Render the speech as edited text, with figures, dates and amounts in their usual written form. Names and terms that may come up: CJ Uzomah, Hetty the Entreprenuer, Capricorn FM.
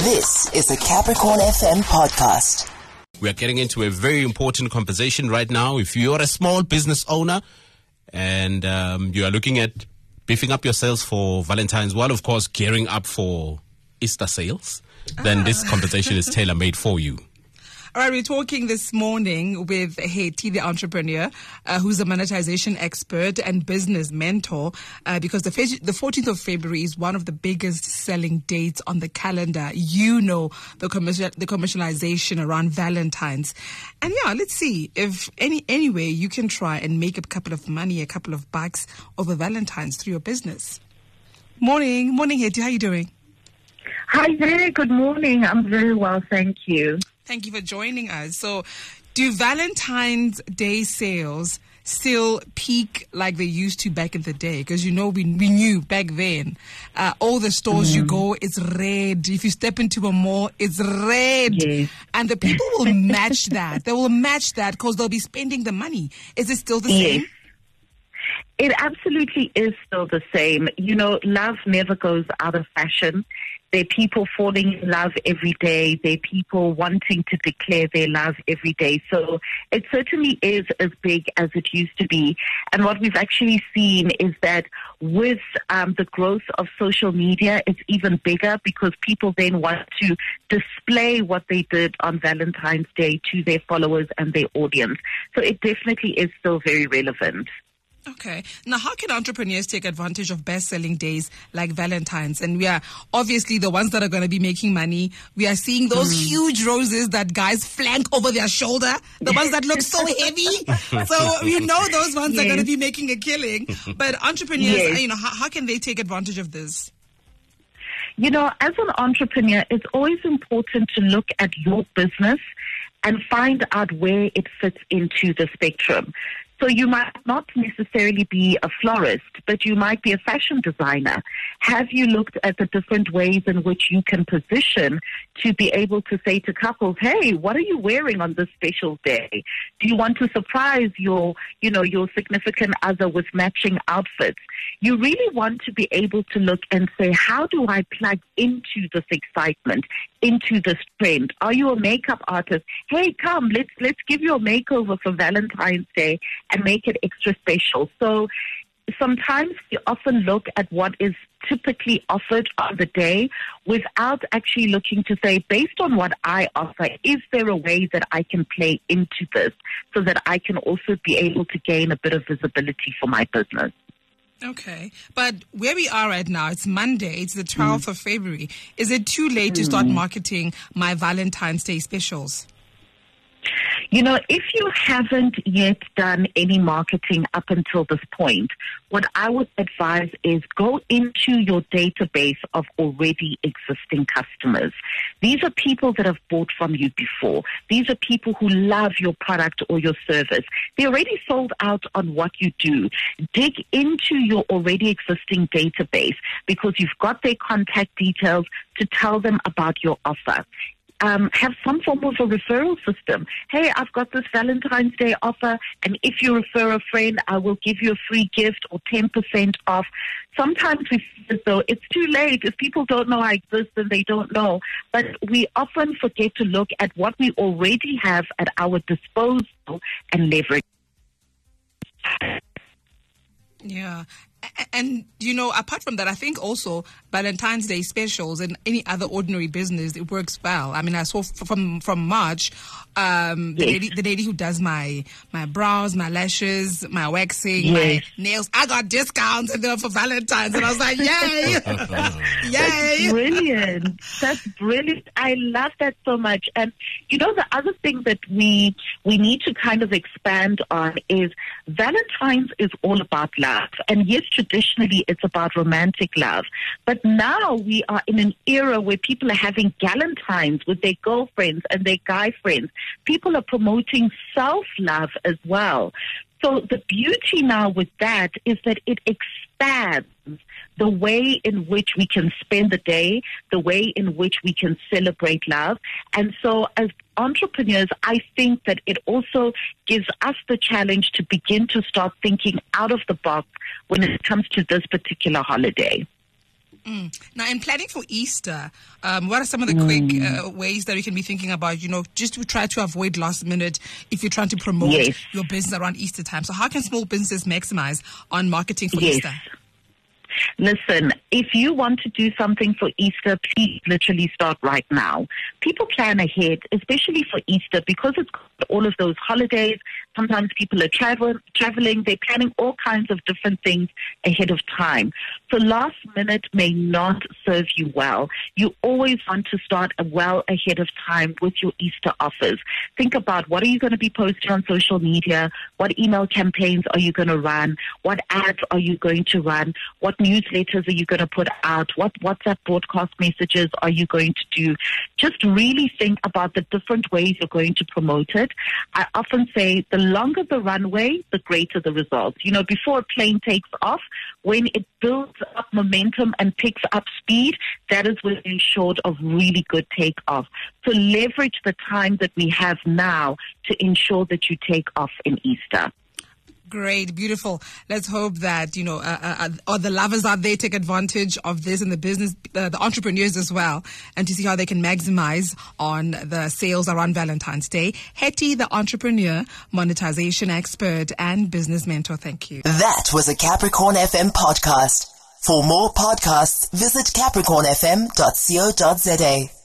This is the Capricorn FM podcast. We are getting into a very important conversation right now. If you are a small business owner and you are looking at beefing up your sales for Valentine's while, of course, gearing up for Easter sales, then this conversation is tailor-made for you. All right, we're talking this morning with Hetty the Entreprenuer, who's a monetization expert and business mentor, because the 14th of February is one of the biggest selling dates on the calendar. You know, the commercialization around Valentine's. And yeah, let's see if any way you can try and make a couple of bucks over Valentine's through your business. Morning Hetty, how are you doing? Hi there, good morning. I'm very well, thank you. Thank you for joining us. So, do Valentine's Day sales still peak like they used to back in the day? Because, you know, we knew back then, all the stores you go, it's red. If you step into a mall, it's red. Yes. And the people will match that. They will match that because they'll be spending the money. Is it still the same? It absolutely is still the same. You know, love never goes out of fashion. There are people falling in love every day. There are people wanting to declare their love every day. So it certainly is as big as it used to be. And what we've actually seen is that with the growth of social media, it's even bigger because people then want to display what they did on Valentine's Day to their followers and their audience. So it definitely is still very relevant. Okay. Now, how can entrepreneurs take advantage of best-selling days like Valentine's? And we are obviously the ones that are going to be making money. We are seeing those huge roses that guys flank over their shoulder, the ones that look so heavy. So, you know, those ones are going to be making a killing. But entrepreneurs, you know, how can they take advantage of this? You know, as an entrepreneur, it's always important to look at your business and find out where it fits into the spectrum. So you might not necessarily be a florist, but you might be a fashion designer. Have you looked at the different ways in which you can position to be able to say to couples, hey, what are you wearing on this special day? Do you want to surprise your significant other with matching outfits? You really want to be able to look and say, how do I plug into this excitement, into this trend? Are you a makeup artist? Hey, come, let's give you a makeover for Valentine's Day and make it extra special. So sometimes we often look at what is typically offered on the day without actually looking to say, based on what I offer, is there a way that I can play into this so that I can also be able to gain a bit of visibility for my business? Okay. But where we are right now, it's Monday, it's the 12th of February. Is it too late to start marketing my Valentine's Day specials? You know, if you haven't yet done any marketing up until this point, what I would advise is go into your database of already existing customers. These are people that have bought from you before. These are people who love your product or your service. They're already sold out on what you do. Dig into your already existing database because you've got their contact details to tell them about your offer. Have some form of a referral system. Hey, I've got this Valentine's Day offer, and if you refer a friend, I will give you a free gift or 10% off. Sometimes we feel as though it's too late. If people don't know I exist, then they don't know. But we often forget to look at what we already have at our disposal and leverage. Yeah. And, you know, apart from that, I think also Valentine's Day specials and any other ordinary business, it works well. I mean, I saw from March, the lady who does my brows, my lashes, my waxing, my nails, I got discounts and they were for Valentine's. And I was like, yay! That's brilliant. That's brilliant. I love that so much. And, you know, the other thing that we need to kind of expand on is Valentine's is all about love. And yes, traditionally it's about romantic love, but now we are in an era where people are having galentines with their girlfriends and their guy friends. People are promoting self-love as well. So the beauty now with that is that it expands the way in which we can spend the day, the way in which we can celebrate love. And so as entrepreneurs, I think that it also gives us the challenge to begin to start thinking out of the box when it comes to this particular holiday. Now, in planning for Easter, what are some of the quick ways that you can be thinking about, you know, just to try to avoid last minute if you're trying to promote your business around Easter time? So how can small businesses maximize on marketing for Easter? Listen, if you want to do something for Easter, please literally start right now. People plan ahead, especially for Easter, because it's all of those holidays. Sometimes people are traveling. They're planning all kinds of different things ahead of time. So last minute may not serve you well. You always want to start well ahead of time with your Easter offers. Think about what are you going to be posting on social media? What email campaigns are you going to run? What ads are you going to run? What newsletters are you going to put out? What WhatsApp broadcast messages are you going to do? Just really think about the different ways you're going to promote it. I often say the longer the runway, the greater the results. You know, before a plane takes off, when it builds up momentum and picks up speed, that is when you're short of really good takeoff. So leverage the time that we have now to ensure that you take off in Easter. Great, beautiful. Let's hope that, you know, all the lovers out there take advantage of this, and the business, the entrepreneurs as well, and to see how they can maximize on the sales around Valentine's Day. Hetty, the entrepreneur, monetization expert, and business mentor. Thank you. That was a Capricorn FM podcast. For more podcasts, visit capricornfm.co.za.